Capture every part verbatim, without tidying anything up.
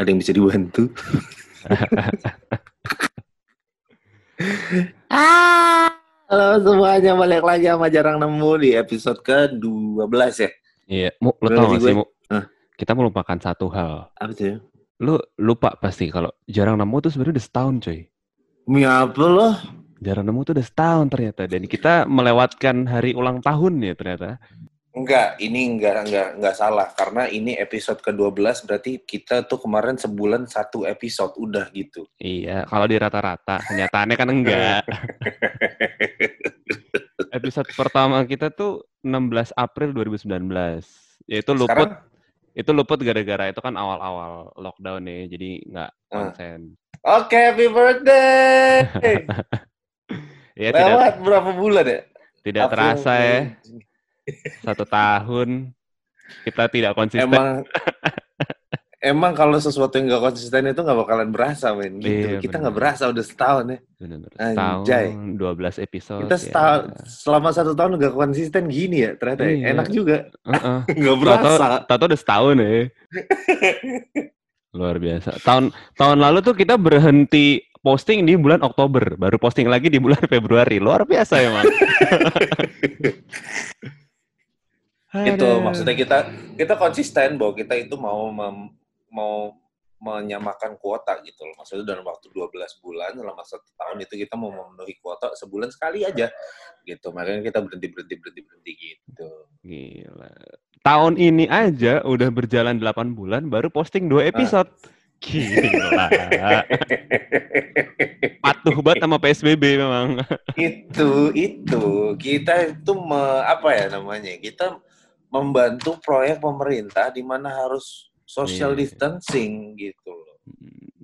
Ada yang bisa dibantu? Ah, halo semuanya, balik lagi sama Jarang Nemu di episode ke dua belas ya? Iya, Mu, lu tau gak sih, Mu? Huh? Kita melupakan satu hal. Apa itu ya? Lu lupa pasti kalau Jarang Nemu tuh sebenarnya udah setahun, coy. Mi apa loh? Jarang Nemu tuh udah setahun ternyata, dan kita melewatkan hari ulang tahun ya ternyata. Enggak, ini enggak, enggak, enggak salah. Karena ini episode ke dua belas, berarti kita tuh kemarin sebulan satu episode, udah gitu. Iya, kalau di rata-rata, kenyataannya kan enggak. Episode pertama kita tuh enam belas April dua ribu sembilan belas. Yaitu luput, sekarang? Itu luput gara-gara itu kan awal-awal lockdown ya, jadi enggak konsen. Uh. Oke, okay, happy birthday! Ya, lewat tidak, berapa bulan ya? Tidak April, terasa ya. Satu tahun kita tidak konsisten. Emang, emang kalau sesuatu yang nggak konsisten itu nggak bakalan berasa, men. Gitu. Iya, kita nggak berasa udah setahun ya. Bener-bener. Setahun, dua belas episode. Kita setahun, ya. Selama satu tahun nggak konsisten gini ya, ternyata iya. Enak juga. Uh-uh. Nggak berasa. Tato udah setahun ya. Luar biasa. Tahun tahun lalu tuh kita berhenti posting di bulan Oktober, baru posting lagi di bulan Februari. Luar biasa emang. Itu maksudnya kita kita konsisten bahwa kita itu mau mem, mau menyamakan kuota gitu loh. Maksudnya dalam waktu dua belas bulan selama satu tahun itu kita mau memenuhi kuota sebulan sekali aja gitu. Makanya kita berhenti-berhenti-berhenti-berhenti gitu. Gila. Tahun ini aja udah berjalan delapan bulan baru posting dua episode. Ah. Gila. Patuh banget sama P S B B memang. Itu, itu. Kita itu me, apa ya namanya? Kita membantu proyek pemerintah di mana harus social yeah. distancing gitu loh.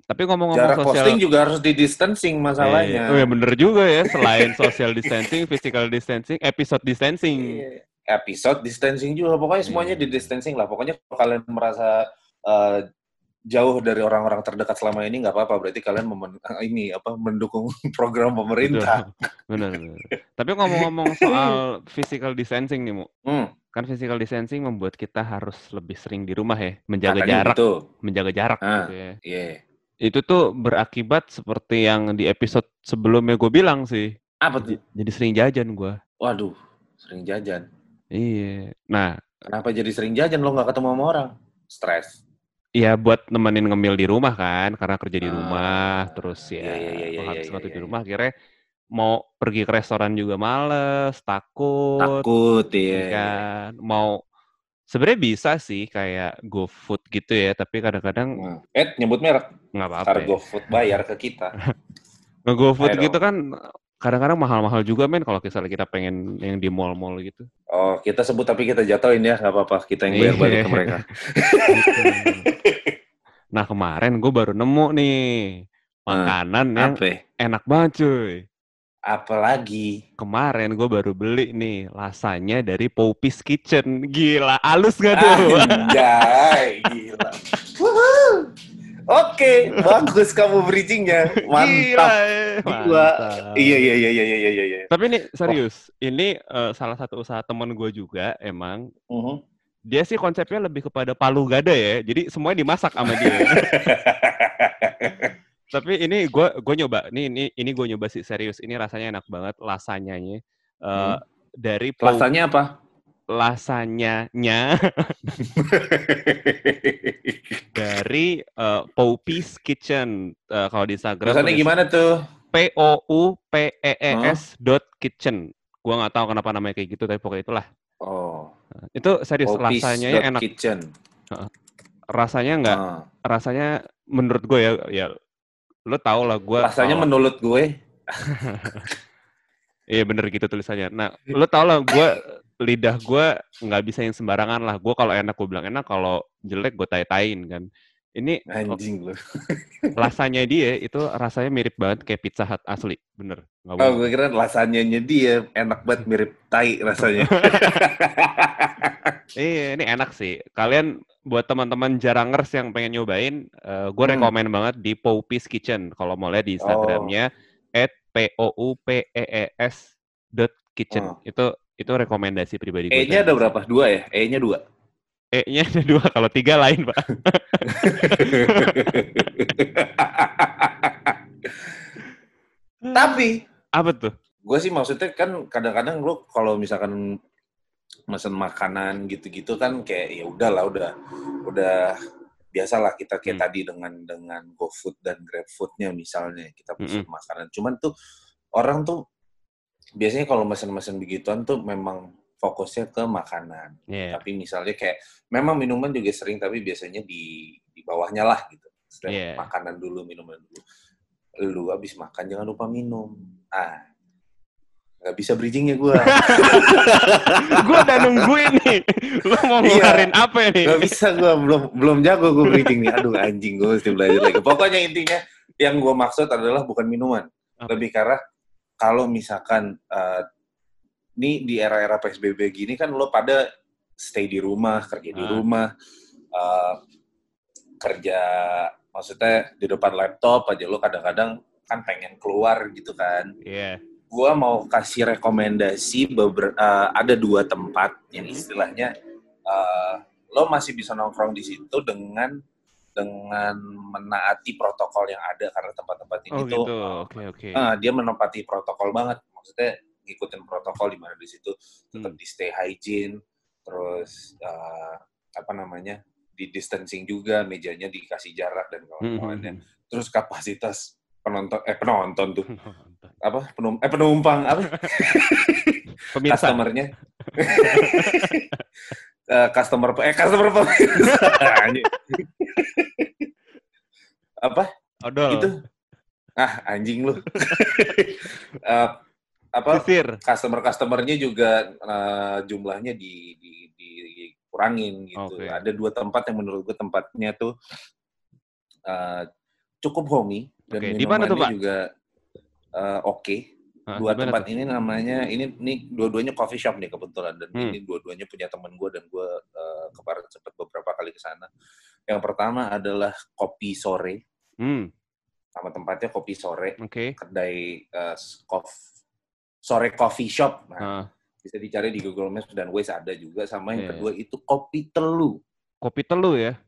Tapi ngomong-ngomong jarak social posting juga harus di distancing masalahnya. Yeah. Oh ya bener juga ya, selain social distancing, physical distancing, episode distancing. Yeah. Episode distancing juga, pokoknya semuanya yeah. di distancing lah. Pokoknya kalau kalian merasa uh, jauh dari orang-orang terdekat selama ini nggak apa-apa, berarti kalian memen- ini apa mendukung program pemerintah. Benar. Tapi ngomong-ngomong soal physical distancing nih, Mu. Hmm. Kan physical distancing membuat kita harus lebih sering di rumah ya, menjaga Akan jarak, itu. menjaga jarak ah, gitu ya. Yeah. Itu tuh berakibat seperti yang di episode sebelumnya gue bilang sih. Apa tuh? Jadi sering jajan gue. Waduh, sering jajan. Iya. Nah, kenapa jadi sering jajan lo nggak ketemu sama orang? Stres. Ya buat nemenin ngemil di rumah kan, karena kerja di rumah, ah, terus ya habis waktu di rumah akhirnya mau pergi ke restoran juga males, takut. Takut, iya. Kan? Mau, sebenarnya bisa sih kayak GoFood gitu ya, tapi kadang-kadang... Eh, nyebut merek. Nggak apa-apa. Ntar GoFood bayar ke kita. Nah, GoFood gitu kan kadang-kadang mahal-mahal juga men, kalau misalnya kita pengen yang di mall-mall gitu. Oh, kita sebut tapi kita jatohin ya, nggak apa-apa. Kita yang bayar balik ke mereka. Nah kemarin gue baru nemu nih makanan hmm, yang apa? Enak banget cuy. Apalagi? Kemarin gue baru beli nih lasanya dari Poupées Kitchen. Gila, halus gak tuh? Anjay, gila. Oke, bagus kamu bridgingnya. Mantap. Gila, mantap. Iya, iya, iya, iya, iya, iya. Tapi ini serius, oh. ini uh, salah satu usaha teman gue juga emang. Uh-huh. Dia sih konsepnya lebih kepada palu gada ya, jadi semuanya dimasak sama dia. Tapi ini gue gue nyoba, ini ini ini gue nyoba sih serius, ini rasanya enak banget, lasanyanya uh, hmm. dari po- lasanya apa? Lasanyanya dari uh, Poupées Kitchen uh, kalau di Instagram. Rasanya gimana tuh? P O U P E E S dot kitchen. Gue nggak tahu kenapa namanya kayak gitu, tapi pokoknya itulah. Oh. Itu serius, Poupées rasanya enak. Kitchen. Rasanya enggak, ah. rasanya menurut gue ya, ya lo tau lah gue. Rasanya tau. Menurut gue. Iya bener gitu tulisannya. Nah, lo tau lah gue, lidah gue nggak bisa yang sembarangan lah. Gue kalau enak gue bilang enak, kalau jelek gue tai-tain kan. Ini anjing lo. Rasanya dia itu rasanya mirip banget kayak Pizza Hut asli, bener. Gak oh, gue kira rasanya dia enak banget mirip tai rasanya. Iya, ini enak sih. Kalian buat teman-teman jarangers yang pengen nyobain, uh, gue hmm. rekomen banget di Poupées Kitchen. Kalau mau lihat di Instagramnya et p o u p e e s dot kitchen. Oh. Itu itu rekomendasi pribadi gue. E-nya ada berapa? Dua ya? E-nya dua. E-nya ada dua, kalau tiga lain, Pak. Tapi apa tuh? Gue sih maksudnya kan kadang-kadang lu kalau misalkan mesen makanan gitu-gitu kan kayak ya udahlah udah udah biasalah kita kayak hmm. tadi dengan dengan GoFood dan GrabFoodnya misalnya kita pesen hmm. makanan. Cuman tuh orang tuh biasanya kalau mesen-mesen begituan tuh memang fokusnya ke makanan. Yeah. Tapi misalnya kayak memang minuman juga sering tapi biasanya di di bawahnya lah gitu. Selain yeah. makanan dulu, minuman dulu. Lu abis makan jangan lupa minum. Ah. Gak bisa bridgingnya gue. Gue udah nungguin nih. Lo mau ngeluarin iya, apa ya nih? Gak bisa gue. Belum belum jago gue bridging nih. Aduh anjing, gue mesti belajar lagi. Pokoknya intinya yang gue maksud adalah bukan minuman. Lebih karena kalau misalkan uh, nih di era-era P S B B gini kan lo pada stay di rumah, kerja di rumah. Uh, kerja maksudnya di depan laptop aja lo kadang-kadang kan pengen keluar gitu kan. Iya. Yeah. Gue mau kasih rekomendasi beber, uh, ada dua tempat yang istilahnya uh, lo masih bisa nongkrong di situ dengan dengan menaati protokol yang ada karena tempat-tempat ini oh, tuh gitu. okay, okay. Uh, dia menempati protokol banget, maksudnya ngikutin protokol di mana di situ tetap hmm. di stay hygiene, terus uh, apa namanya di distancing juga, mejanya dikasih jarak dan kawan-kawannya, hmm. terus kapasitas penonton eh penonton tuh apa penum eh penumpang apa pemirsa customernya uh, customer eh customer pemirsa apa odol itu ah anjing lu uh, apa customer customernya juga uh, jumlahnya di, di, di, dikurangin gitu. Okay. Ada dua tempat yang menurut gue tempatnya tuh uh, cukup homey. Dan okay. Di mana tuh, Pak? Juga uh, oke. Okay. Dua tempat tuh? Ini namanya ini ini dua-duanya coffee shop nih kebetulan dan hmm. ini dua-duanya punya teman gue dan gue uh, kemarin sempat beberapa kali ke sana. Yang pertama adalah Kopi Sore. Hmm. Nama tempatnya Kopi Sore. Okay. Kedai uh, kof, Sore Coffee Shop. Nah, uh. bisa dicari di Google Maps dan Waze ada juga. Sama yang yeah. kedua itu Kopi Telu. Kopi Telu ya.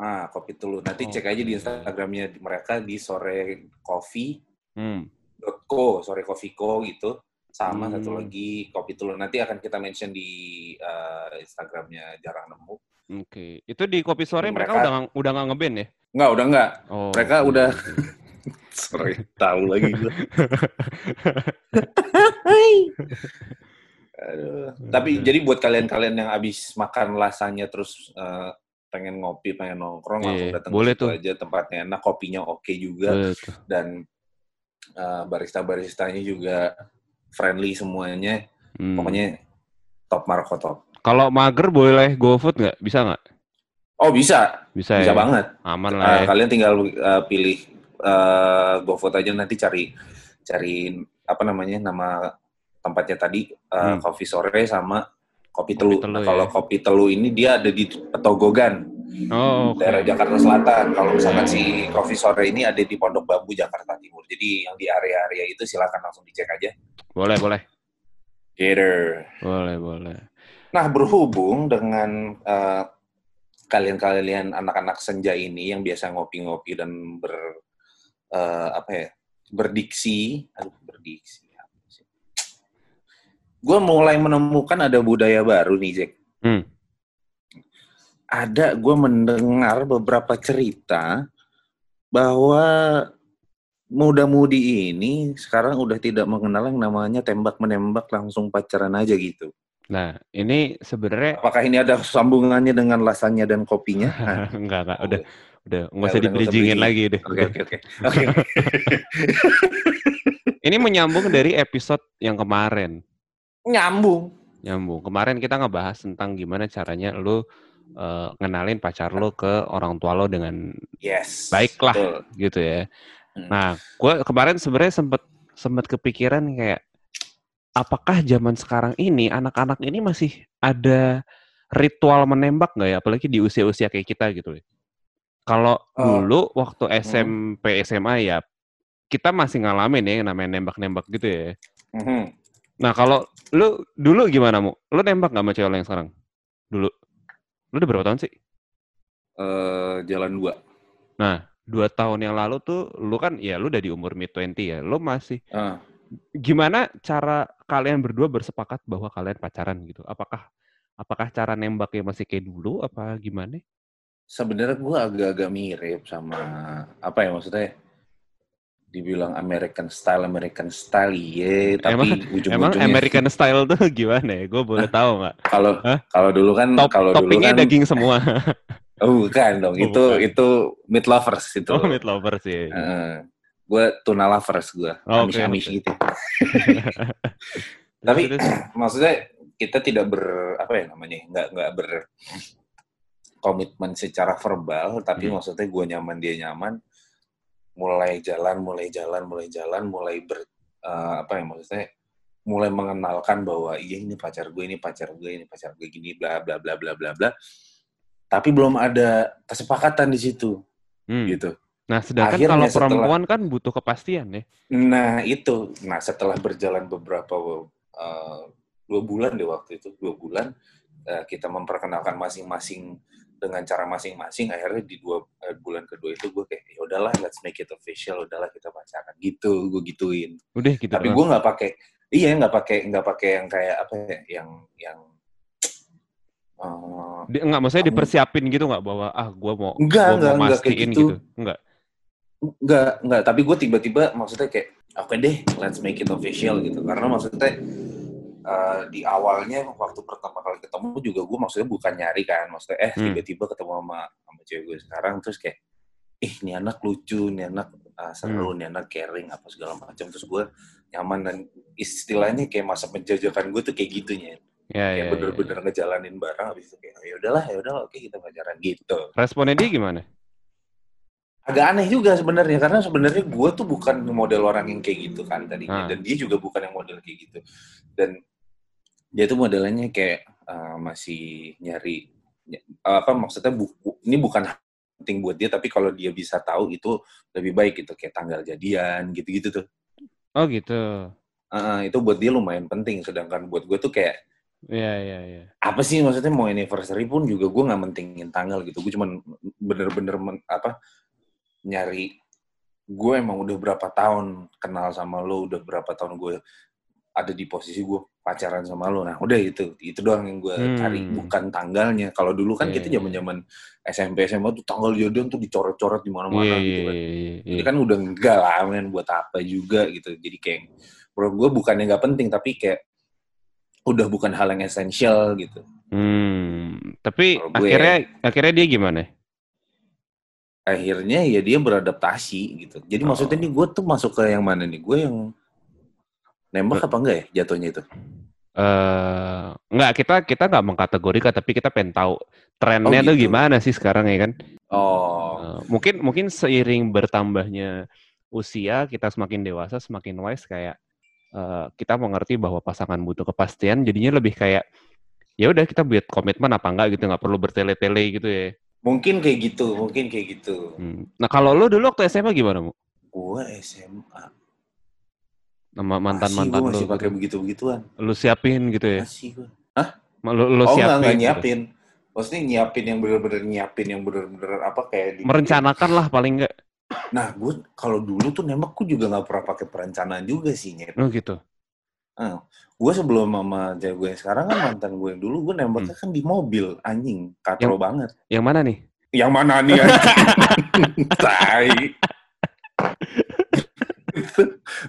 Ah, Kopi Telu. Nanti oh, cek aja di Instagramnya mereka di sore coffee dot co, sore coffee co gitu. Sama hmm. satu lagi Kopi Telu. Nanti akan kita mention di uh, Instagramnya Jarang Nemu. Oke, okay. Itu di Kopi Sore mereka, mereka udah nggak udah nggak ngeband ya? Nggak, udah nggak. Oh, mereka okay. udah sore tahu lagi. Gitu. Aduh. Tapi jadi buat kalian-kalian yang abis makan lasanya terus. Uh, pengen ngopi, pengen nongkrong, langsung datang ke situ aja, tempatnya enak, kopinya oke okay juga, boleh dan uh, barista-baristanya juga friendly semuanya, hmm. pokoknya top Marco top. Kalau mager boleh GoFood nggak? Bisa nggak? Oh bisa, bisa, bisa ya? Banget. Aman lah. Uh, ya. Kalian tinggal uh, pilih uh, GoFood aja nanti cari cari apa namanya nama tempatnya tadi, uh, hmm. Kopi Sore sama Kopi Telu. Kopi Telu nah, ya. Kalau Kopi Telu ini dia ada di Petogogan, oh, okay. daerah Jakarta Selatan. Kalau misalkan si Kopi Sore ini ada di Pondok Bambu, Jakarta Timur. Jadi yang di area-area itu silakan langsung dicek aja. Boleh, boleh. Gator. Boleh, boleh. Nah, berhubung dengan uh, kalian-kalian anak-anak senja ini yang biasa ngopi-ngopi dan ber uh, apa ya berdiksi, aduh berdiksi. Gue mulai menemukan ada budaya baru nih, Jack. Hmm. Ada, gue mendengar beberapa cerita bahwa muda-mudi ini sekarang udah tidak mengenal yang namanya tembak-menembak langsung pacaran aja gitu. Nah, ini sebenarnya... Apakah ini ada sambungannya dengan lasanya dan kopinya? Enggak, enggak. Udah, oh. udah. Nggak usah dibridgingin lagi. Oke, oke, oke. Ini menyambung dari episode yang kemarin. Nyambung. Nyambung. Kemarin kita ngebahas tentang gimana caranya lu uh, ngenalin pacar lu ke orang tua lu dengan yes, baiklah betul. Gitu ya. Hmm. Nah, gue kemarin sebenarnya sempet sempet kepikiran kayak apakah zaman sekarang ini anak-anak ini masih ada ritual menembak nggak ya? Apalagi di usia-usia kayak kita gitu. Kalau oh. dulu waktu S M P S M A ya kita masih ngalamin ya namanya nembak-nembak gitu ya. Hmm. Nah, kalau lu dulu gimana, Mu? Lu nembak gak sama cewek yang sekarang? Dulu? Lu udah berapa tahun sih? Uh, jalan dua. Nah, dua tahun yang lalu tuh, lu kan, ya lu udah di umur mid twenties ya, lu masih. Uh. Gimana cara kalian berdua bersepakat bahwa kalian pacaran gitu? Apakah apakah cara nembaknya masih kayak dulu, apa gimana? Sebenarnya gue agak-agak mirip sama, apa ya maksudnya, dibilang American style, American style, ye. Tapi emang, ujung-ujungnya... Emang American style tuh gimana ya? Gue boleh tahu nggak? Kalau kalau dulu kan... Top, kalau dulu toppingnya kan, daging semua. Oh, bukan dong. Oh, itu bukan. Itu meat lovers itu. Oh, meat lovers ya. Uh, gue tuna lovers gue. Oh, amis-amis okay. Gitu. Tapi maksudnya kita tidak ber... Apa ya namanya? Nggak, nggak ber... komitmen secara verbal, tapi hmm. maksudnya gue nyaman, dia nyaman. Mulai jalan, mulai jalan, mulai jalan, mulai ber... Uh, apa ya maksudnya? Mulai mengenalkan bahwa iya ini pacar gue, ini pacar gue, ini pacar gue, gini, bla bla bla bla bla bla. Tapi belum ada kesepakatan di situ, hmm. gitu. Nah, sedangkan akhirnya kalau perempuan setelah, kan butuh kepastian ya. Nah, itu. Nah, setelah berjalan beberapa uh, dua bulan deh waktu itu, dua bulan uh, kita memperkenalkan masing-masing dengan cara masing-masing. Akhirnya di dua uh, bulan kedua itu gue kayak, ya udahlah, let's make it official, udahlah kita pacaran gitu, gue gituin. Udah gitu. Tapi gue nggak pakai, iya nggak pakai nggak pakai yang kayak apa ya, yang yang Uh, di, enggak, maksudnya um, dipersiapin gitu enggak bahwa ah gue mau enggak, gua enggak, mau mastiin enggak gitu. gitu enggak enggak enggak tapi gue tiba-tiba maksudnya kayak oke okay deh let's make it official gitu, karena maksudnya uh, di awalnya waktu pertama kali ketemu juga gue maksudnya bukan nyari kan, maksudnya eh hmm. tiba-tiba ketemu sama sama cewek gue sekarang terus kayak ih ini anak lucu, ini anak uh, seru, ini hmm. anak caring apa segala macam, terus gue nyaman dan istilahnya kayak masa penjajakan gue tuh kayak gitunya. Ya, ya, ya, bener-bener ya, ya. Ngejalanin barang habis itu kayak ya udahlah ya udahlah oke kita pacaran gitu. Responnya dia gimana? Agak aneh juga sebenarnya, karena sebenarnya gue tuh bukan model orang yang kayak gitu kan tadinya, nah. Dan dia juga bukan yang model kayak gitu, dan dia tuh modelnya kayak uh, masih nyari uh, apa maksudnya bu, ini bukan penting buat dia, tapi kalau dia bisa tahu itu lebih baik gitu, kayak tanggal jadian gitu-gitu tuh. Oh gitu. Uh, itu buat dia lumayan penting, sedangkan buat gue tuh kayak Iya, iya, iya. Apa sih maksudnya mau anniversary pun juga gue gak mentingin tanggal gitu. Gue cuman bener-bener men, apa, nyari, gue emang udah berapa tahun kenal sama lo, udah berapa tahun gue ada di posisi gue pacaran sama lo. Nah udah itu, itu doang yang gue hmm. cari, bukan tanggalnya. Kalau dulu kan yeah, kita zaman-zaman S M P S M A tuh tanggal jodoh tuh dicoret-coret di mana-mana yeah, gitu kan. Yeah, yeah, yeah. Jadi kan udah enggak lah, men, buat apa juga gitu. Jadi kayak, menurut gue bukannya gak penting, tapi kayak udah bukan hal yang esensial gitu. Hmm, tapi gue, akhirnya akhirnya dia gimana? Akhirnya ya dia beradaptasi gitu. Jadi oh. maksudnya nih gue tuh masuk ke yang mana nih? Gue yang nembak apa enggak ya jatuhnya itu? Uh, enggak, kita kita enggak mengkategorikan, tapi kita pengen tahu trennya oh, gitu. Tuh gimana sih sekarang ya kan? Oh, uh, mungkin mungkin seiring bertambahnya usia kita semakin dewasa, semakin wise kayak Uh, kita mengerti bahwa pasangan butuh kepastian, jadinya lebih kayak ya udah kita buat komitmen apa enggak gitu, nggak perlu bertele-tele gitu ya. Mungkin kayak gitu, mungkin kayak gitu. Hmm. Nah kalau lo dulu waktu S M A gimana mu? Gue S M A. Nama mantan-mantan lo masih pakai begitu-begituan. Lo siapin gitu ya? Masih gue. Hah? Lo, lo oh, siapin? Oh nggak nyiapin. Gitu. Maksudnya nyiapin yang bener-bener nyiapin yang bener-bener apa kayak? Merencanakan lah paling enggak. Nah, gue kalau dulu tuh nembak gue juga nggak pernah pakai perencanaan juga sih, nyet. Oh gitu. Nah, gue sebelum mama jago gue sekarang kan mantan gue yang dulu gue nembaknya hmm. kan di mobil, anjing, katro yang, banget. Yang mana nih? Yang mana nih? Tai.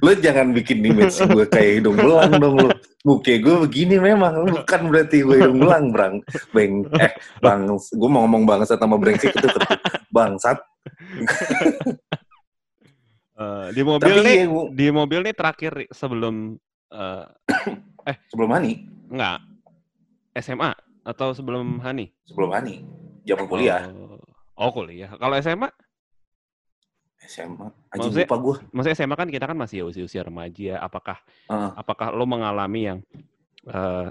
Lo jangan bikin image gue kayak hidung belang dong lo. Muka gue begini memang, bukan berarti gue hidung belang, brang, beng, eh, bang, gue mau ngomong bangsat sama brengsek itu bangsat. uh, di mobil tapi nih, ya, di mobil nih terakhir sebelum uh, eh sebelum Hani? Enggak. S M A atau sebelum Hani? Sebelum Hani, zaman kuliah. Oh, oh kuliah. Kalau S M A? S M A aja lupa gue. Maksudnya S M A kan kita kan masih usia-usia remaja. Apakah uh. apakah lo mengalami yang uh,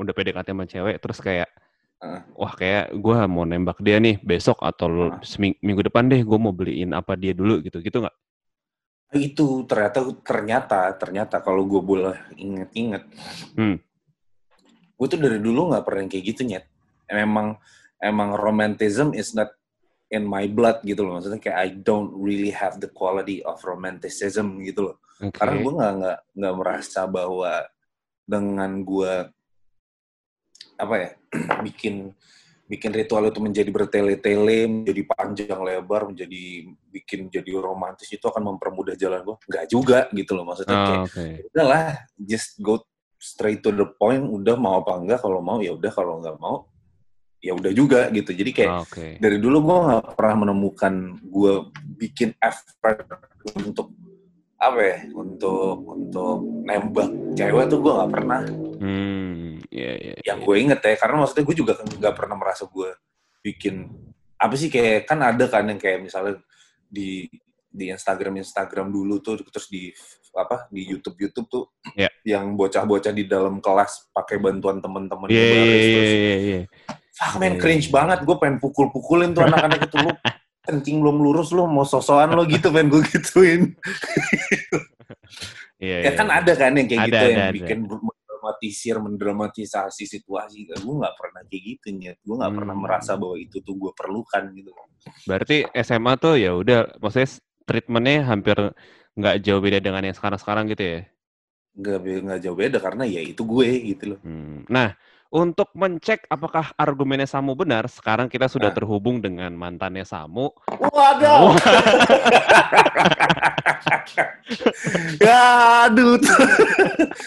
udah P D K T sama cewek terus kayak uh. wah kayak gue mau nembak dia nih besok atau uh. seming, minggu depan deh gue mau beliin apa dia dulu gitu gitu nggak? Itu ternyata ternyata ternyata kalau gue boleh inget-inget, hmm. gue tuh dari dulu nggak pernah kayak gitu, nyet. Memang emang romantism is not in my blood gitu loh, maksudnya kayak I don't really have the quality of romanticism gitu loh. Okay. Karena gue nggak nggak nggak merasa bahwa dengan gue apa ya bikin bikin ritual itu menjadi bertele-tele, menjadi panjang lebar, menjadi bikin jadi romantis itu akan mempermudah jalan gue, nggak juga gitu loh, maksudnya oh, kayak okay. udahlah just go straight to the point, udah mau apa enggak, kalau mau ya udah, kalau nggak mau ya udah juga gitu. Jadi kayak okay. dari dulu gue nggak pernah menemukan gue bikin effort untuk apa ya untuk untuk nembak cewek tuh gue nggak pernah. Hmm, yeah, yeah, yang yeah. gue inget ya, karena maksudnya gue juga nggak pernah merasa gue bikin apa sih, kayak kan ada kan yang kayak misalnya di di Instagram Instagram dulu tuh, terus di apa di YouTube YouTube tuh yeah. yang bocah-bocah di dalam kelas pakai bantuan teman-teman yeah, baris yeah, terus. Yeah, yeah. Fuck man, cringe banget. Gue pengen pukul-pukulin tuh anak-anak itu. Lu kencing belum lurus, lu mau sosokan lo gitu, pengen gue gituin. yeah, ya yeah. Kan ada kan yang kayak ada, gitu, ada, yang ada. Bikin mendramatisir, mendramatisasi situasi. Gue gak pernah kayak gitu, ya. Gue gak hmm. pernah merasa bahwa itu tuh gue perlukan gitu. Berarti S M A tuh ya udah, maksudnya treatmentnya hampir gak jauh beda dengan yang sekarang-sekarang gitu ya? Gak, gak jauh beda, karena ya itu gue gitu loh. Hmm. Nah, untuk mencek apakah argumennya Samu benar, sekarang kita sudah nah. terhubung dengan mantannya Samu. Waduh! ya, aduh.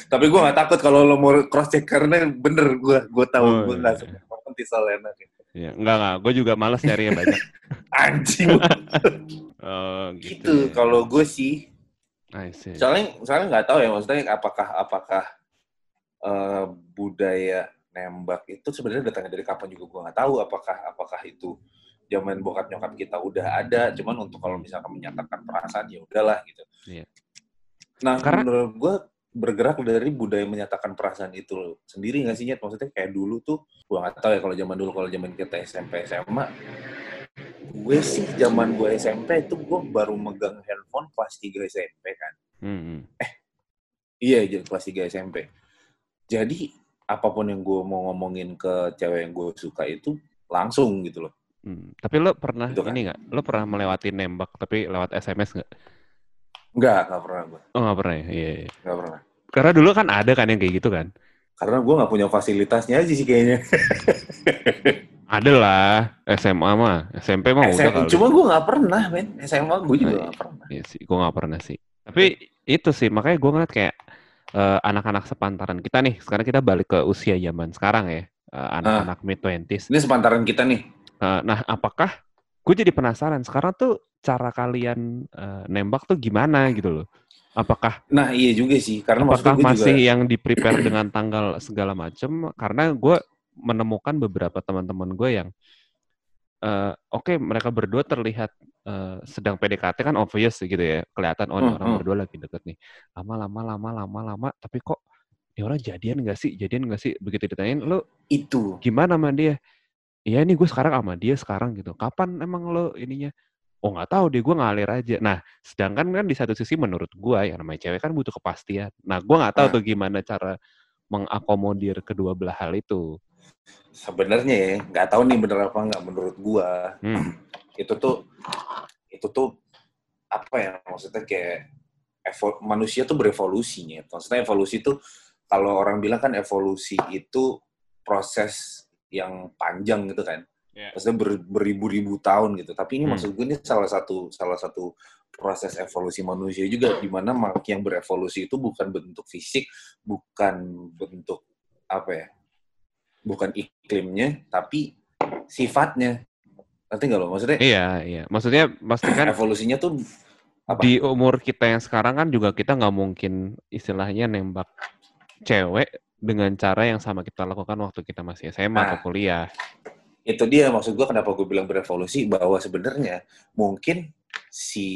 Tapi gue gak takut kalau lo mau cross-check, karena bener gue. Gue tahu, oh, gue langsung nanti salah enak. Ya, enggak, enggak. Gue juga malas nyarinya banyak. Anjing. oh, gitu gitu ya. Kalau gue sih. Soalnya, soalnya gak tahu ya, maksudnya apakah apakah Uh, budaya nembak itu sebenarnya datangnya dari kapan juga gue nggak tahu, apakah apakah itu zaman bokap nyokap kita udah ada, cuman untuk kalau misalkan menyatakan perasaan ya udahlah gitu. Iya. Nah, karena menurut gue bergerak dari budaya menyatakan perasaan itu sendiri nggak sih Nyet? Maksudnya kayak dulu tuh gue nggak tahu ya kalau zaman dulu, kalau zaman kita S M P S M A, gue sih zaman gue S M P itu gue baru megang handphone kelas tiga S M P kan. Mm-hmm. Eh, iya jadi kelas tiga S M P. Jadi, apapun yang gue mau ngomongin ke cewek yang gue suka itu langsung gitu loh. Hmm. Tapi lo pernah gitu kan? Ini nggak? Lo pernah melewati nembak tapi lewat S M S nggak? Nggak, nggak pernah gue. Oh, nggak pernah ya? Iya, iya. Nggak pernah. Karena dulu kan ada kan yang kayak gitu kan? Karena gue nggak punya fasilitasnya aja sih kayaknya. ada lah. S M A mah. S M P mah S M A, udah kali. Cuma gue nggak pernah, men. S M A gue juga nggak nah, pernah. Iya sih, gue nggak pernah sih. Tapi itu sih, makanya gue ngeliat kayak Uh, anak-anak sepantaran kita nih, sekarang kita balik ke usia zaman sekarang ya, uh, anak-anak uh, mid-twenties. Ini sepantaran kita nih. Uh, nah, apakah, gue jadi penasaran, sekarang tuh cara kalian uh, nembak tuh gimana gitu loh. Apakah... Nah, iya juga sih. Karena apakah masih juga... yang di-prepare dengan tanggal segala macem, karena gue menemukan beberapa teman-teman gue yang, uh, oke okay, mereka berdua terlihat Uh, sedang P D K T kan obvious gitu ya, kelihatan oh, hmm, orang hmm. berdua lagi deket nih, lama-lama-lama-lama-lama tapi kok ini orang jadian gak sih, jadian gak sih, begitu ditanyain lo itu gimana sama dia, iya nih gue sekarang sama dia sekarang gitu, kapan emang lo ininya, oh gak tahu deh gue ngalir aja. Nah sedangkan kan di satu sisi menurut gue yang namanya cewek kan butuh kepastian, nah gue gak tahu hmm. tuh gimana cara mengakomodir kedua belah hal itu. Sebenarnya ya, gak tahu nih bener apa gak menurut gue hmm. itu tuh itu tuh apa ya maksudnya kayak evol- manusia tuh berevolusinya. Maksudnya evolusi tuh kalau orang bilang kan evolusi itu proses yang panjang gitu kan. Yeah. Maksudnya ber- beribu-ribu tahun gitu. Tapi ini hmm. maksud gue ini salah satu salah satu proses evolusi manusia juga, di mana yang berevolusi itu bukan bentuk fisik, bukan bentuk apa ya? Bukan iklimnya, tapi sifatnya. Nanti nggak loh, maksudnya? Iya, iya. Maksudnya, pastikan evolusinya tuh apa? Di umur kita yang sekarang kan juga kita nggak mungkin istilahnya nembak cewek dengan cara yang sama kita lakukan waktu kita masih S M A nah, atau kuliah. Itu dia maksud gue kenapa gue bilang berevolusi, bahwa sebenarnya mungkin si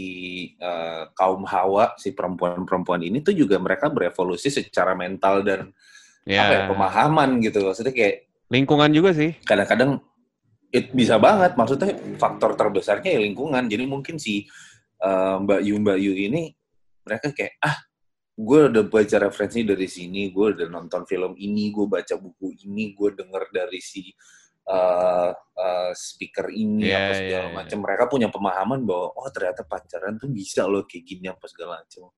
uh, kaum Hawa, si perempuan-perempuan ini tuh juga mereka berevolusi secara mental dan yeah. apa ya, pemahaman gitu. Maksudnya kayak lingkungan juga sih. Kadang-kadang it bisa banget, maksudnya faktor terbesarnya ya lingkungan. Jadi mungkin si uh, Mbak Yu Mbak Yu ini mereka kayak ah, gue udah baca referensi dari sini, gue udah nonton film ini, gue baca buku ini, gue denger dari si uh, uh, speaker ini yeah, apa segala yeah, macam. Yeah. Mereka punya pemahaman bahwa oh ternyata pacaran tuh bisa loh kayak gini apa segala macam.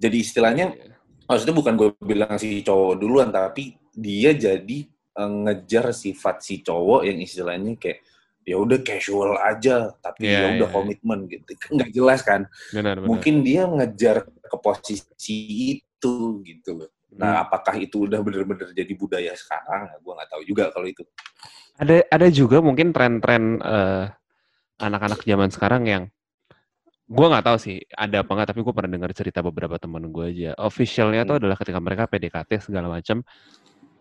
Jadi istilahnya yeah, yeah. maksudnya bukan gue bilang si cowok duluan, tapi dia jadi uh, ngejar sifat si cowok yang istilahnya kayak ya udah casual aja, tapi yeah, ya udah yeah, komitmen yeah. gitu. Nggak jelas kan? Benar, benar. Mungkin dia ngejar ke posisi itu gitu loh. Nah, hmm. apakah itu udah benar-benar jadi budaya sekarang? Nah, gue nggak tahu juga kalau itu. Ada ada juga mungkin tren-tren uh, anak-anak zaman sekarang yang gue nggak tahu sih ada apa nggak, tapi gue pernah dengar cerita beberapa teman gue aja. Officialnya hmm. tuh adalah ketika mereka P D K T segala macam,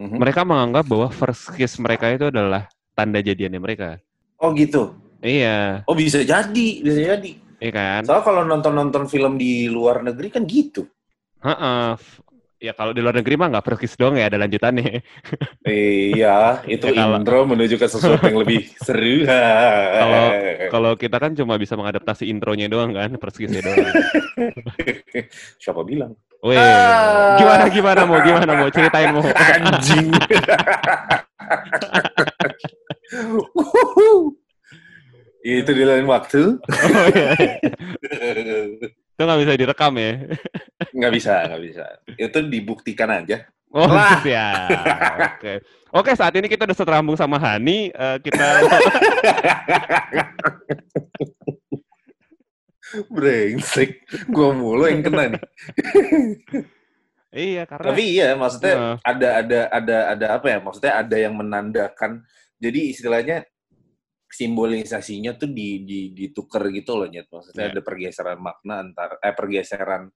hmm. mereka menganggap bahwa first kiss mereka itu adalah tanda jadiannya mereka. Oh gitu. Iya. Oh bisa jadi, bisa jadi. Iya kan. Soalnya kalau nonton-nonton film di luar negeri kan gitu. Heeh. Ya kalau di luar negeri mah nggak perkis dong ya, ada lanjutannya. Iya, itu ya, intro menuju ke sesuatu yang lebih seru. Kalau kalau kita kan cuma bisa mengadaptasi intronya doang kan, perkisnya doang. Siapa bilang? Weh, ah. gimana gimana mau gimana mau ceritain mau anjing. Itu di lain waktu. Oh, iya, iya. Itu nggak bisa direkam ya? Nggak bisa, nggak bisa. Itu dibuktikan aja. Oh, lah. Ya. Oke. Oke, saat ini kita udah terhambung sama Hani. Uh, kita... Brengsek. Gue mulu yang kena nih. Iya, karena... Tapi iya, maksudnya uh. ada, ada, ada, ada apa ya? Maksudnya ada yang menandakan. Jadi istilahnya... simbolisasinya tuh di di ditukar gitu loh nyet, maksudnya yeah. ada pergeseran makna antar eh pergeseran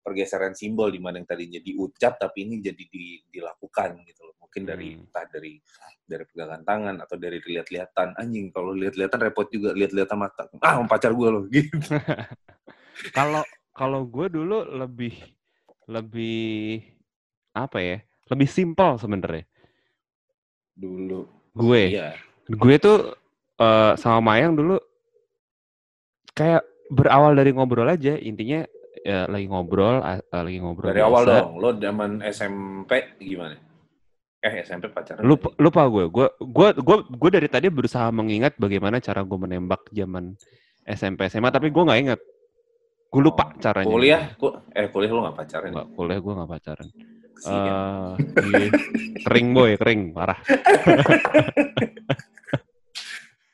pergeseran simbol di mana yang tadinya diucap tapi ini jadi di, dilakukan gitu loh. Mungkin dari hmm. entah dari dari pegangan tangan atau dari lihat-lihatan. Anjing kalau lihat-lihatan repot juga, lihat-lihatan mata. Ah, pacar gue loh gitu. Kalau kalau gue dulu lebih lebih apa ya? Lebih simpel sebenarnya. Dulu gue iya. gue tuh Uh, sama Mayang dulu kayak berawal dari ngobrol aja, intinya ya, lagi ngobrol uh, lagi ngobrol dari biasa. Awal dong, lo zaman S M P gimana? Eh S M P pacaran? Lupa, lupa gue, gue gue gue gue dari tadi berusaha mengingat bagaimana cara gue menembak zaman S M P S M A, tapi gue nggak ingat, gue lupa oh, caranya. Kuliah, gue eh kuliah lo nggak pacaran? Nggak, kuliah gue nggak pacaran. Uh, iya. Kering boy, kering parah.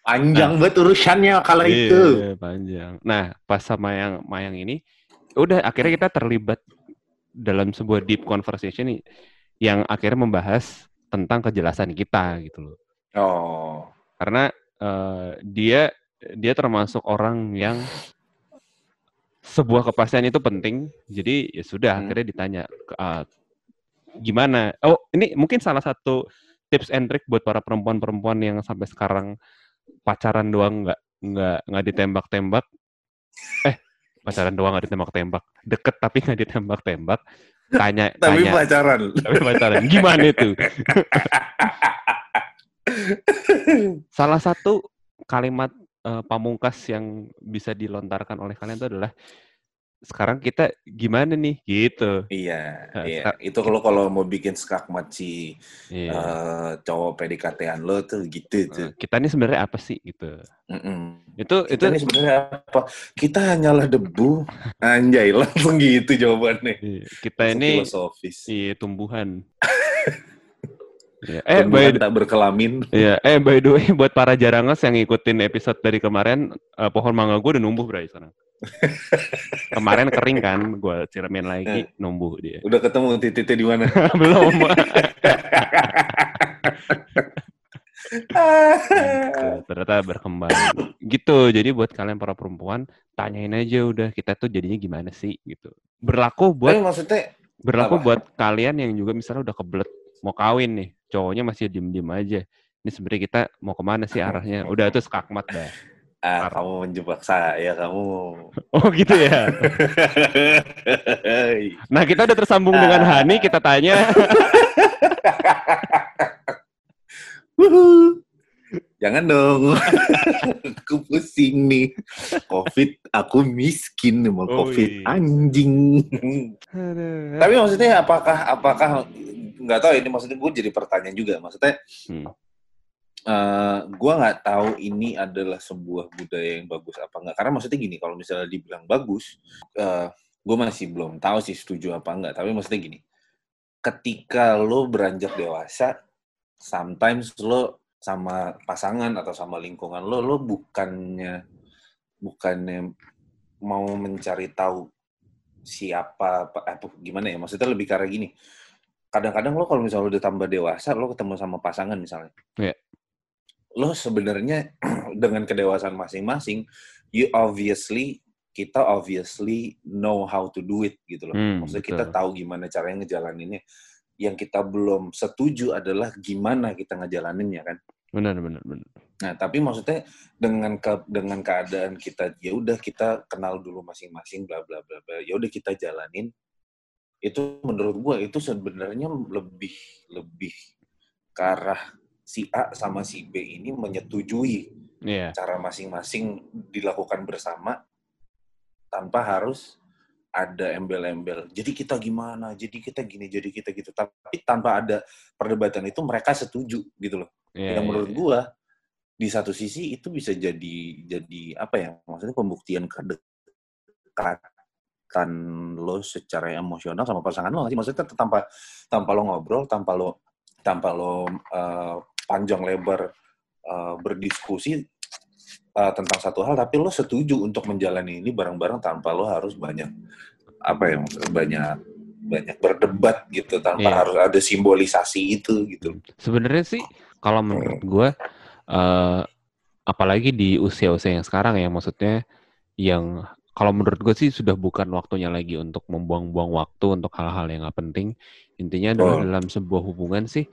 Panjang nah, banget urusannya kalau iya, itu. Iya, panjang. Nah, pas sama yang Mayang ini, udah akhirnya kita terlibat dalam sebuah deep conversation nih, yang akhirnya membahas tentang kejelasan kita gitu loh. Oh. Karena uh, dia dia termasuk orang yang sebuah kepastian itu penting. Jadi ya sudah hmm. akhirnya ditanya uh, gimana. Oh, ini mungkin salah satu tips and trick buat para perempuan-perempuan yang sampai sekarang pacaran doang nggak nggak nggak ditembak-tembak, eh pacaran doang nggak ditembak-tembak, deket tapi nggak ditembak-tembak, tanya tapi tanya, pacaran tapi pacaran gimana itu? Salah satu kalimat uh, pamungkas yang bisa dilontarkan oleh kalian itu adalah sekarang kita gimana nih gitu. Iya, nah, iya. Skak- itu kalau kalau mau bikin skakmat si iya. uh, cowok P D K T-an lo tuh gitu tuh. Kita ini sebenarnya apa sih gitu. Mm-mm. Itu kita itu sebenarnya apa? Kita hanyalah debu. Anjay, langsung gitu jawabannya. Iya. Kita ini filosofis. Iya, tumbuhan. Ya. Eh, by, tak berkelamin. Iya. Eh, by the way, buat para jarangas yang ngikutin episode dari kemarin, uh, pohon mangga gue udah numbuh bray sekarang. Kemarin kering kan, gue ciramin lagi, nah, numbuh dia. Udah ketemu titiknya di mana? Belum. Ternyata berkembang. Gitu. Jadi buat kalian para perempuan, tanyain aja udah kita tuh jadinya gimana sih gitu. Berlaku buat eh, maksudnya berlaku apa? Buat kalian yang juga misalnya udah kebelet mau kawin nih, cowoknya masih diem-diem aja. Ini sebenarnya kita mau kemana sih arahnya? Udah tuh skakmat dah. Ah, kamu menjebak saya, kamu. Oh gitu ya. Nah kita udah tersambung ah. dengan Hani, kita tanya. Jangan dong, aku pusing nih. Covid, aku miskin sama Covid, anjing. Tapi maksudnya apakah, apakah nggak tahu ini maksudnya gue jadi pertanyaan juga, maksudnya. Hmm. Uh, gua nggak tahu ini adalah sebuah budaya yang bagus apa nggak, karena maksudnya gini, kalau misalnya dibilang bagus, uh, gue masih belum tahu sih setuju apa nggak. Tapi maksudnya gini, ketika lo beranjak dewasa, sometimes lo sama pasangan atau sama lingkungan lo, lo bukannya bukannya mau mencari tahu siapa apa gimana ya, maksudnya lebih karena gini, kadang-kadang lo kalau misalnya lo udah tambah dewasa, lo ketemu sama pasangan misalnya, yeah. Lo sebenarnya dengan kedewasaan masing-masing, you obviously, kita obviously know how to do it gitu loh. Hmm, Maksudnya betul. Kita tahu gimana caranya ngejalaninnya. Yang kita belum setuju adalah gimana kita ngejalaninnya kan. Benar, benar, benar. Nah, tapi maksudnya dengan ke, dengan keadaan kita, ya udah kita kenal dulu masing-masing, bla bla bla bla. Ya udah kita jalanin. Itu menurut gua itu sebenarnya lebih lebih ke arah si A sama si B ini menyetujui yeah. cara masing-masing dilakukan bersama tanpa harus ada embel-embel. Jadi kita gimana, jadi kita gini, jadi kita gitu. Tapi tanpa ada perdebatan itu mereka setuju gitu loh. Yeah, yang yeah, menurut yeah. gua di satu sisi itu bisa jadi jadi apa ya? Maksudnya pembuktian kedekatan lo secara emosional sama pasangan lo. Maksudnya tanpa tanpa lo ngobrol, tanpa lo tanpa lo uh, panjang lebar uh, berdiskusi uh, tentang satu hal, tapi lo setuju untuk menjalani ini bareng-bareng tanpa lo harus banyak apa ya banyak banyak berdebat gitu, tanpa yeah. harus ada simbolisasi itu gitu. Sebenarnya sih kalau menurut gue uh, apalagi di usia-usia yang sekarang ya, maksudnya yang kalau menurut gue sih sudah bukan waktunya lagi untuk membuang-buang waktu untuk hal-hal yang nggak penting. Intinya adalah oh. dalam sebuah hubungan sih,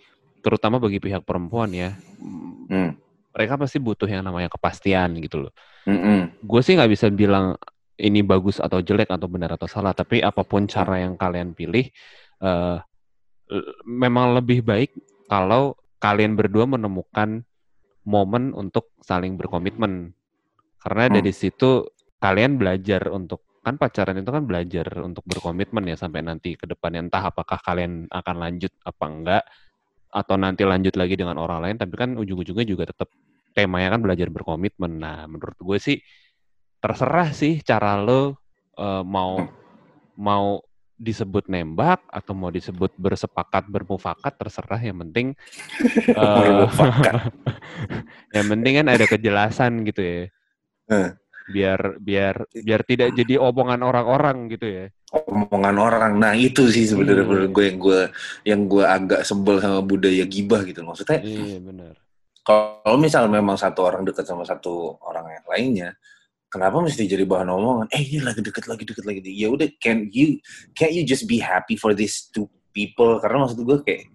terutama bagi pihak perempuan ya, mm. mereka pasti butuh yang namanya kepastian gitu loh. Mm-mm. Gue sih nggak bisa bilang ini bagus atau jelek atau benar atau salah, tapi apapun cara yang kalian pilih, uh, memang lebih baik kalau kalian berdua menemukan momen untuk saling berkomitmen, karena mm. dari situ kalian belajar untuk, kan pacaran itu kan belajar untuk berkomitmen ya sampai nanti ke depannya. Entah apakah kalian akan lanjut apa enggak, atau nanti lanjut lagi dengan orang lain. Tapi kan ujung-ujungnya juga tetap temanya kan belajar berkomitmen. Nah, menurut gue sih terserah sih cara lo uh, mau mau disebut nembak atau mau disebut bersepakat, bermufakat, terserah. Yang penting uh, yang penting kan ada kejelasan gitu ya. Uh. biar biar biar tidak jadi omongan orang-orang gitu ya. Omongan orang. Nah, itu sih sebenarnya hmm. gue yang gue yang gue agak sebel sama budaya gibah gitu. Maksudnya iya, benar. Kalau misal memang satu orang dekat sama satu orang yang lainnya, kenapa mesti jadi bahan omongan? Eh, ini lagi deket lagi deket lagi. Ya udah, can you can't you just be happy for these two people? Karena maksud gue kayak,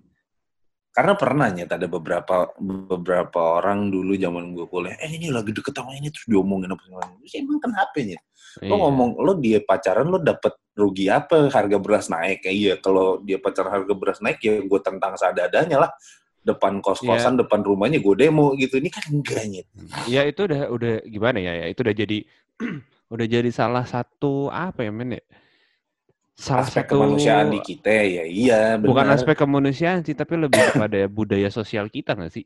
karena pernah nyata ada beberapa beberapa orang dulu zaman gue kuliah, eh ini lagi deket sama ini, terus diomongin apa segala macam. Emang kenapa ya? Lo iya. ngomong, lo dia pacaran, lo dapet rugi apa? Harga beras naik. Eh, iya, kalau dia pacaran harga beras naik, ya gue tentang seadanya lah. Depan kos-kosan, yeah. depan rumahnya gue demo gitu. Ini kan enggak nyet. Ya itu udah udah gimana ya? ya itu udah jadi udah jadi salah satu apa ya men ya? Salah aspek satu kemanusiaan di kita ya, iya benar. Bukan aspek kemanusiaan sih, tapi lebih kepada budaya sosial kita nggak sih,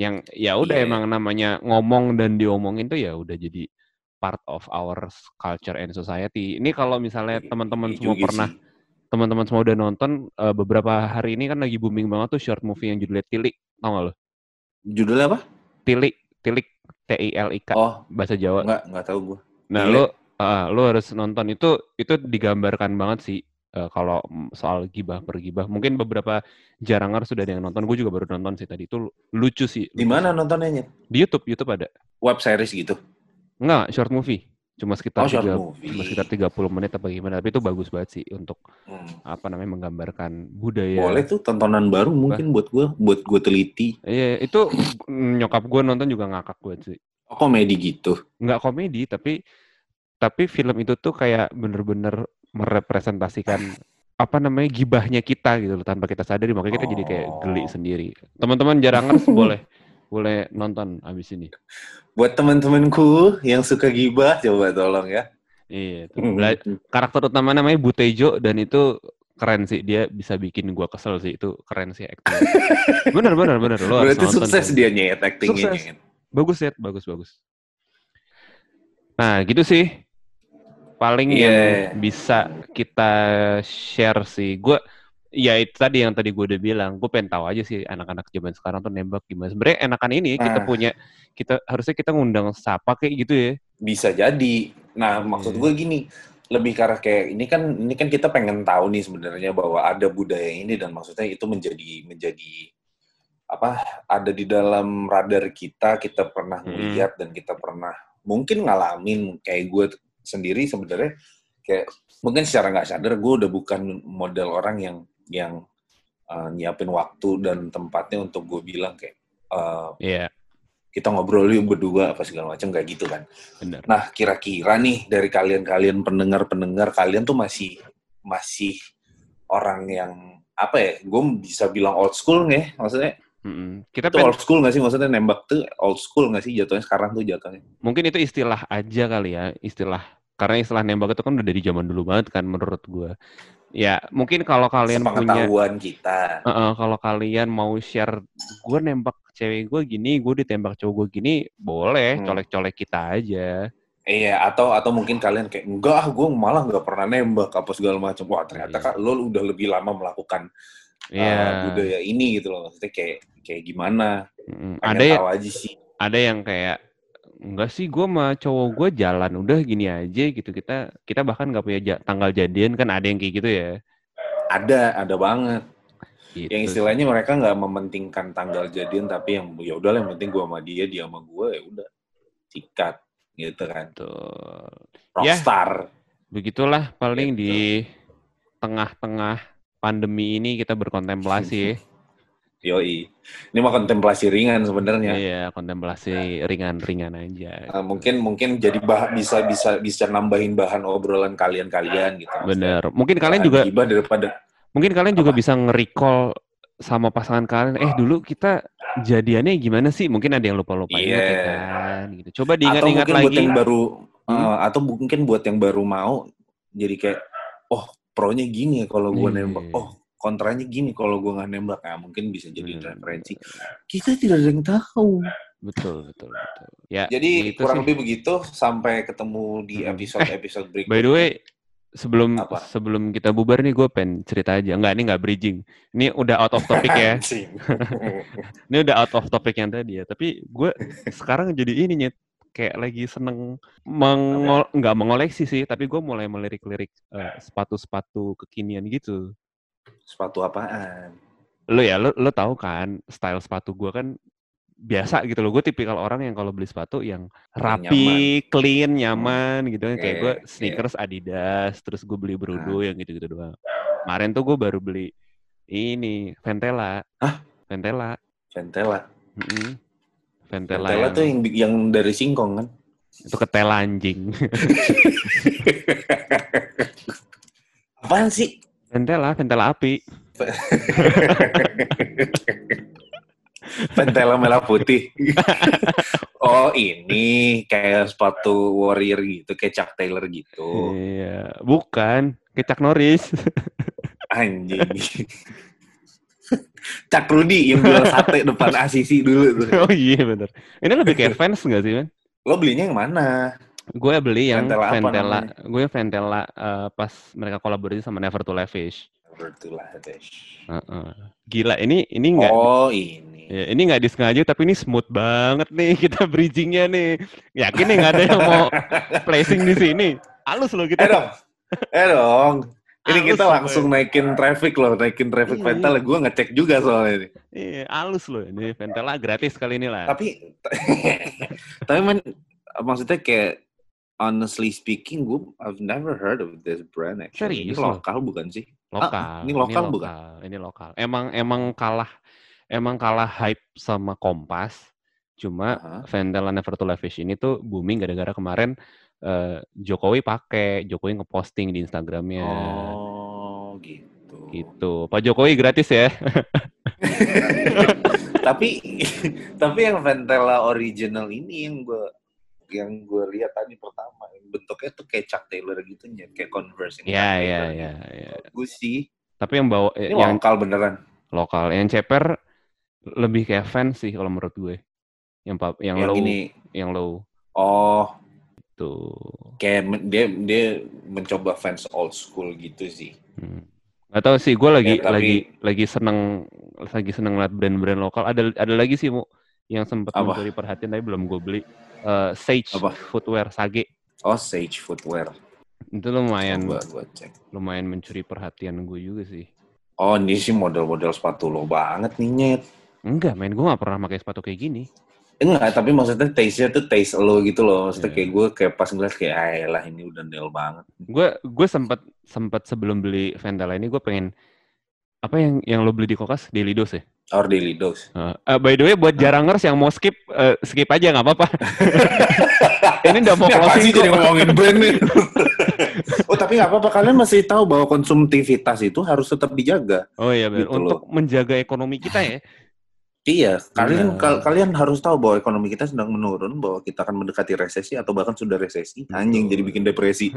yang ya udah yeah. emang namanya ngomong dan diomongin tuh ya udah jadi part of our culture and society. Ini kalau misalnya yeah, teman-teman semua pernah, teman-teman semua udah nonton uh, beberapa hari ini kan lagi booming banget tuh short movie yang judulnya Tilik, tau nggak lo? Judulnya apa? Tilik, Tilik, T I L I K. Oh, bahasa Jawa. Nggak, nggak tahu gue. Nah Tilik. Lo Uh, lo harus nonton itu, itu digambarkan banget sih uh, kalau soal gibah pergibah. Mungkin beberapa jarangar sudah ada yang nonton, gue juga baru nonton sih tadi, itu lucu sih. Di mana nontonnya? Di YouTube, YouTube ada. Web series gitu? Enggak, short movie. Cuma sekitar, oh, tiga, cuma sekitar tiga puluh menit apa gimana, tapi itu bagus banget sih untuk hmm. apa namanya menggambarkan budaya. Boleh tuh tontonan baru mungkin bah. buat gue, buat gue teliti. Iya, yeah, itu nyokap gue nonton juga ngakak gue sih. Oh, komedi gitu? Enggak komedi, tapi tapi film itu tuh kayak bener-bener merepresentasikan apa namanya gibahnya kita gitu loh, tanpa kita sadari, makanya kita oh. jadi kayak geli sendiri. Teman-teman jarangers boleh boleh nonton abis ini. Buat teman-temanku yang suka gibah, coba tolong ya. Iya, bela- karakter utama namanya Butejo, dan itu keren sih, dia bisa bikin gua kesel sih, itu keren sih acting. Bener bener bener. Lo berarti nonton, sukses kan? Dia nyet actingnya. Sukses. Bagus ya, bagus bagus. Nah gitu sih, paling yeah. yang bisa kita share sih. Gua ya itu tadi yang tadi gue udah bilang, gue pengen tahu aja sih anak-anak zaman sekarang tuh nembak gimana. Sebenarnya enakan ini ah. kita punya, kita harusnya kita ngundang siapa kayak gitu ya. Bisa jadi. Nah maksud gue gini, lebih karena kayak ini kan ini kan kita pengen tahu nih sebenarnya bahwa ada budaya ini dan maksudnya itu menjadi menjadi apa? Ada di dalam radar kita, kita pernah melihat hmm. dan kita pernah mungkin ngalamin. Kayak gue sendiri sebenarnya kayak mungkin secara nggak sadar gue udah bukan model orang yang yang uh, nyiapin waktu dan tempatnya untuk gue bilang kayak uh, yeah. kita ngobrol yuk berdua apa segala macam kayak gitu kan. Bener. Nah kira-kira nih dari kalian-kalian pendengar-pendengar kalian tuh masih masih orang yang apa ya? Gue bisa bilang old school nggak? Maksudnya mm-hmm. kita pen- old school nggak sih? Maksudnya nembak tuh old school nggak sih? Jatuhnya sekarang tuh jatuhnya? Mungkin itu istilah aja kali ya, istilah. Karena istilah nembak itu kan udah dari zaman dulu banget kan menurut gue. Ya, mungkin kalau kalian punya pengetahuan kita. Uh-uh, kalau kalian mau share, gue nembak cewek gue gini, gue ditembak cowok gue gini, boleh hmm. colek-colek kita aja. Iya, atau atau mungkin kalian kayak enggak, gue malah nggak pernah nembak apa segala macam. Wah ternyata yeah. kan lo udah lebih lama melakukan yeah. uh, budaya ini gitu loh. Maksudnya kayak kayak gimana? Hmm. Ada yang tahu aja sih. Ada yang kayak enggak sih, gue sama cowok gue jalan udah gini aja gitu, kita kita bahkan nggak punya ja- tanggal jadian kan, ada yang kayak gitu ya, ada ada banget gitu. Yang istilahnya mereka nggak mementingkan tanggal jadian tapi yang ya udah yang penting gue sama dia, dia sama gue, ya udah sikat gitu kan tuh rockstar ya, begitulah paling gitu. Di tengah-tengah pandemi ini kita berkontemplasi. Yoi. Ini mah kontemplasi ringan sebenarnya. Iya, kontemplasi nah. ringan-ringan aja. Uh, mungkin mungkin jadi bah- bisa bisa bisa nambahin bahan obrolan kalian-kalian gitu. Bener. Maksudnya. Mungkin kalian juga iba daripada mungkin kalian juga apa? Bisa nge-recall sama pasangan kalian, eh dulu kita jadiannya gimana sih? Mungkin ada yang lupa-lupain yeah. gitu kan gitu. Coba diingat-ingat lagi. Atau mungkin buat yang baru hmm? uh, atau mungkin buat yang baru mau jadi kayak oh, pro-nya gini ya kalau gua yeah. nembak. Oh, kontranya gini kalau gue nggak nembak ya, nah, mungkin bisa jadi hmm. referensi. Kita tidak ada yang tahu. Betul betul betul. Ya, jadi kurang sih. Lebih begitu. Sampai ketemu di episode episode eh, berikutnya. By the way, sebelum Apa? sebelum kita bubar nih, gue pengen cerita aja. Enggak, ini nggak bridging. Ini udah out of topic ya. Ini udah out of topic yang tadi ya. Tapi gue sekarang jadi ini nyet. Kayak lagi seneng mengol nggak mengoleksi sih. Tapi gue mulai melirik-lirik uh, sepatu-sepatu kekinian gitu. Sepatu apaan? Lo ya, lo, lo tahu kan style sepatu gue kan biasa gitu loh. Gue tipikal orang yang kalau beli sepatu yang rapi, nyaman. Clean, nyaman gitu kan. Okay. Kayak gue sneakers yeah. Adidas, terus gue beli Brodo nah. yang gitu-gitu doang. Kemarin tuh gue baru beli ini, Ventela. Hah? Ventela. Ventela? Mm-hmm. Ventela, Ventela yang... tuh yang, yang dari singkong kan? Itu ketela anjing. Apaan sih? Ventela, Ventela api. Ventela merah putih. Oh ini kayak sepatu warrior gitu, kayak Chuck Taylor gitu. Iya, bukan, kayak Chuck Norris. Anjing. Chuck Rudy yang jual sate depan A C C dulu. Tuh. Oh iya benar. Ini lebih kayak fans nggak sih men? Lo belinya yang mana? Gue beli yang Ventela, Ventela gue Ventela uh, pas mereka kolaborasi sama Never to Left Fish. Never to Left Fish. Uh-uh. Gila ini ini nggak? Oh ini. Ya, ini nggak disengaja tapi ini smooth banget nih kita bridgingnya nih. Yakin nih nggak ada yang mau placing di sini. Halus loh kita. Eh dong, eh dong. Ini halus kita langsung ya. naikin traffic loh, naikin traffic iya, Ventela. Iya. Gue ngecek juga soalnya ini. Iya, halus loh ini Ventela gratis kali ini lah. Tapi, tapi man, maksudnya kayak honestly speaking, gue I've never heard of this brand actually. Serius, ini lokal loh. Bukan sih? Lokal. Ah, ini lokal. Ini lokal bukan? Ini lokal. Emang emang kalah emang kalah hype sama Kompas. Cuma uh-huh. Ventela Never to Left Fish ini tuh booming gara-gara kemarin uh, Jokowi pakai, Jokowi ngeposting di Instagramnya. Oh, gitu. Gitu. Pak Jokowi gratis ya. tapi tapi yang Ventela original ini yang gue yang gue lihat tadi pertama bentuknya tuh kayak Chuck Taylor gitu nya, kayak Converse. Iya iya iya. Gue sih Tapi yang bawa ini yang lokal beneran. Lokal. Yang ceper lebih kayak fans sih kalau menurut gue. Yang pub, yang, yang low, ini. yang low. Oh, tuh. Kayak dia dia mencoba fans old school gitu sih. Hmm. Gak tau sih, gue lagi ya, tapi... lagi lagi seneng lagi seneng liat brand-brand lokal. Ada ada lagi sih Mu, yang sempat mencuri perhatian tapi belum gue beli. Uh, Sage Apa? Footwear Sage. Oh, Sage Footwear. Itu lumayan. Coba gue cek. Lumayan mencuri perhatian gue juga sih. Oh, ini sih model-model sepatu lo banget nih, Nyet. Enggak, men, gue gak pernah pakai sepatu kayak gini. Enggak, tapi maksudnya taste-nya tuh taste lo gitu loh. Maksudnya yeah. kayak gue kayak pas ngeliat kayak, ayolah ini udah nail banget. Gue gue sempat sempat sebelum beli Ventela ini gue pengen, apa yang yang lo beli di Kokas? Daily Dose ya? Or Daily Dose. Uh, uh, by the way, buat jarangers yang mau skip, uh, skip aja nggak apa-apa. Ini udah mau closing jadi ngomongin brand nih. Oh tapi nggak apa-apa, kalian masih tahu bahwa konsumtivitas itu harus tetap dijaga. Oh iya, gitu untuk loh. Menjaga ekonomi kita ya. Iya, kalian yeah. kal- kalian harus tahu bahwa ekonomi kita sedang menurun, bahwa kita akan mendekati resesi atau bahkan sudah resesi. Anjing, jadi bikin depresi.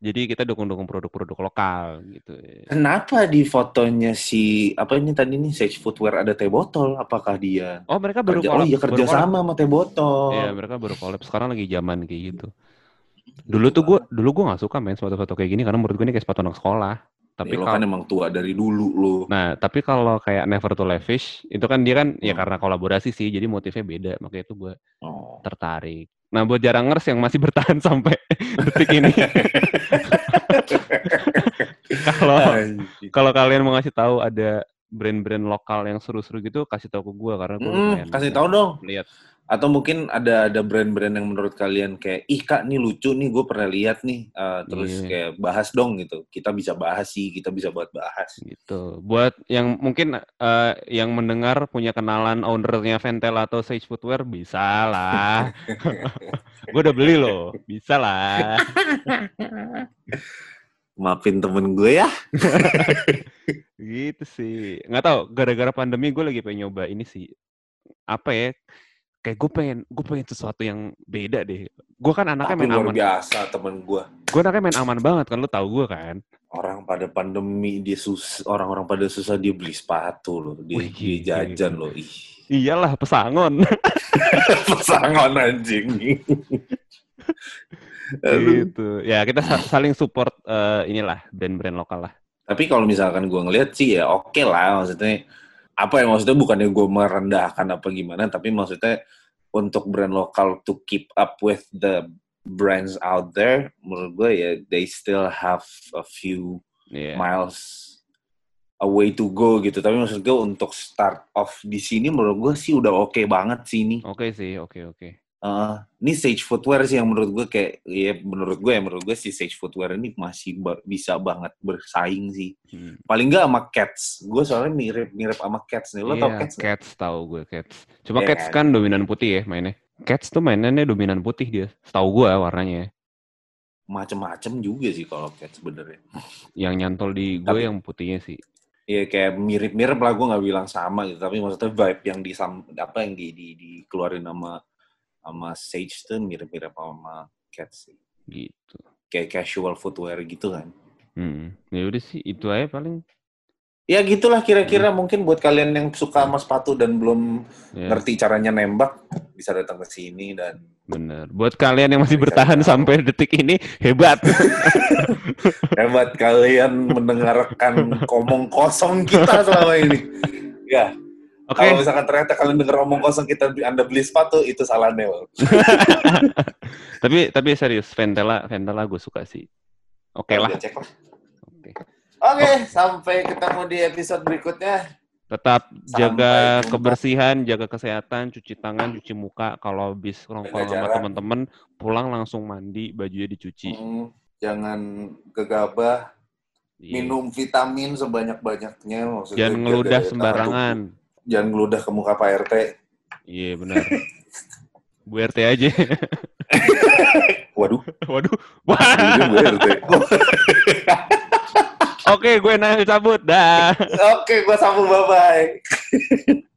Jadi kita dukung-dukung produk-produk lokal gitu. Kenapa di fotonya si apa ini tadi nih Sage Footwear ada teh botol? Apakah dia? Oh mereka baru collab. Oh iya kerja sama sama teh botol. Iya mereka baru collab. Sekarang lagi zaman kayak gitu. Dulu tuh gue dulu gue nggak suka main sepatu-sepatu kayak gini karena menurut gue ini kayak sepatu anak sekolah. Tapi ya, lo kan kalo, emang tua dari dulu lo. Nah, tapi kalau kayak Never to Left Fish, itu kan dia kan, hmm. ya karena kolaborasi sih, jadi motifnya beda. Makanya itu gue oh. tertarik. Nah, buat jarangers yang masih bertahan sampai detik ini. Kalau kalau kalian mau ngasih tahu ada brand-brand lokal yang seru-seru gitu, kasih tahu ke gue. Karena gue hmm, kasih tahu dong. Lihat. Atau mungkin ada ada brand-brand yang menurut kalian kayak, ih kak nih lucu nih gue pernah lihat nih, uh, terus yeah. kayak bahas dong gitu. Kita bisa bahas sih, kita bisa buat bahas. Gitu. Buat yang mungkin uh, yang mendengar punya kenalan ownernya Ventela atau Sage Footwear, bisa lah. Gue udah beli loh, bisa lah. Maafin temen gue ya. Gitu sih. Nggak tahu gara-gara pandemi gue lagi pengen nyoba ini sih. Apa ya? Kayak gue pengen, gue pengen sesuatu yang beda deh. Gue kan anaknya Tapi main aman. Luar biasa temen gue. Gue anaknya main aman banget kan, lo tau gue kan. Orang pada pandemi, dia sus, orang-orang pada susah dia beli sepatu lo, dia, Wih, dia jajan iya. lo. Ih. Iyalah pesangon. Pesangon anjing. Gitu. Ya kita saling support uh, inilah brand-brand lokal lah. Tapi kalau misalkan gue ngeliat sih ya oke okay lah maksudnya. Apa yang maksudnya bukannya gue merendahkan apa gimana, tapi maksudnya untuk brand lokal to keep up with the brands out there, menurut gue ya they still have a few yeah. miles away to go gitu. Tapi maksud gue untuk start off di sini menurut gue sih udah oke okay banget sih ini. Oke okay sih, oke okay, oke. Okay. Uh, ini Sage Footwear sih yang menurut gue kayak, ya menurut gue ya menurut gue si Sage Footwear ini masih ber, bisa banget bersaing sih. Hmm. Paling nggak sama Cats. Gue soalnya mirip-mirip sama Cats nih. Lo yeah, tau Cats? Cats tau gue Cats. Cuma yeah. Cats kan dominan putih ya mainnya. Cats tuh mainannya dominan putih dia. Setahu gue warnanya. Macem-macem juga sih kalau Cats sebenarnya. Yang nyantol di gue Tapi, yang putihnya sih. Iya kayak mirip-mirip lah, gue nggak bilang sama gitu. Tapi maksudnya vibe yang di apa yang di, di, dikeluarin sama sama Sage tuh mirip-mirip sama Cats sih. Gitu. Kayak casual footwear gitu kan. Hmm. Ya udah sih, itu aja paling. Ya gitulah kira-kira hmm. mungkin buat kalian yang suka sama sepatu dan belum yeah. ngerti caranya nembak, bisa datang ke sini dan bener. Buat kalian yang masih bertahan tahu. Sampai detik ini, hebat. Hebat kalian mendengarkan omong kosong kita selama ini. Ya. Okay. Kalau misalkan ternyata kalian dengar omong kosong kita, Anda beli sepatu, itu salah Nel. tapi tapi serius, Ventela, Ventela gue suka sih. Oke okay lah. Oke, okay. okay, oh. Sampai ketemu di episode berikutnya. Tetap jaga kebersihan, jaga kesehatan, cuci tangan, cuci muka. Kalau habis nongkrong sama teman-teman, pulang langsung mandi, bajunya dicuci. Hmm, jangan gegabah, yeah. minum vitamin sebanyak-banyaknya. Maksudnya jangan ngeludah sembarangan. Tubuh. Jangan ngeludah ke muka Pak R T. Iya yeah, benar. Bu R T aja. Waduh. Waduh. Wah. Bu R T. Oke, gue Nail cabut. Dah. Oke, gue sambung. Bye-bye.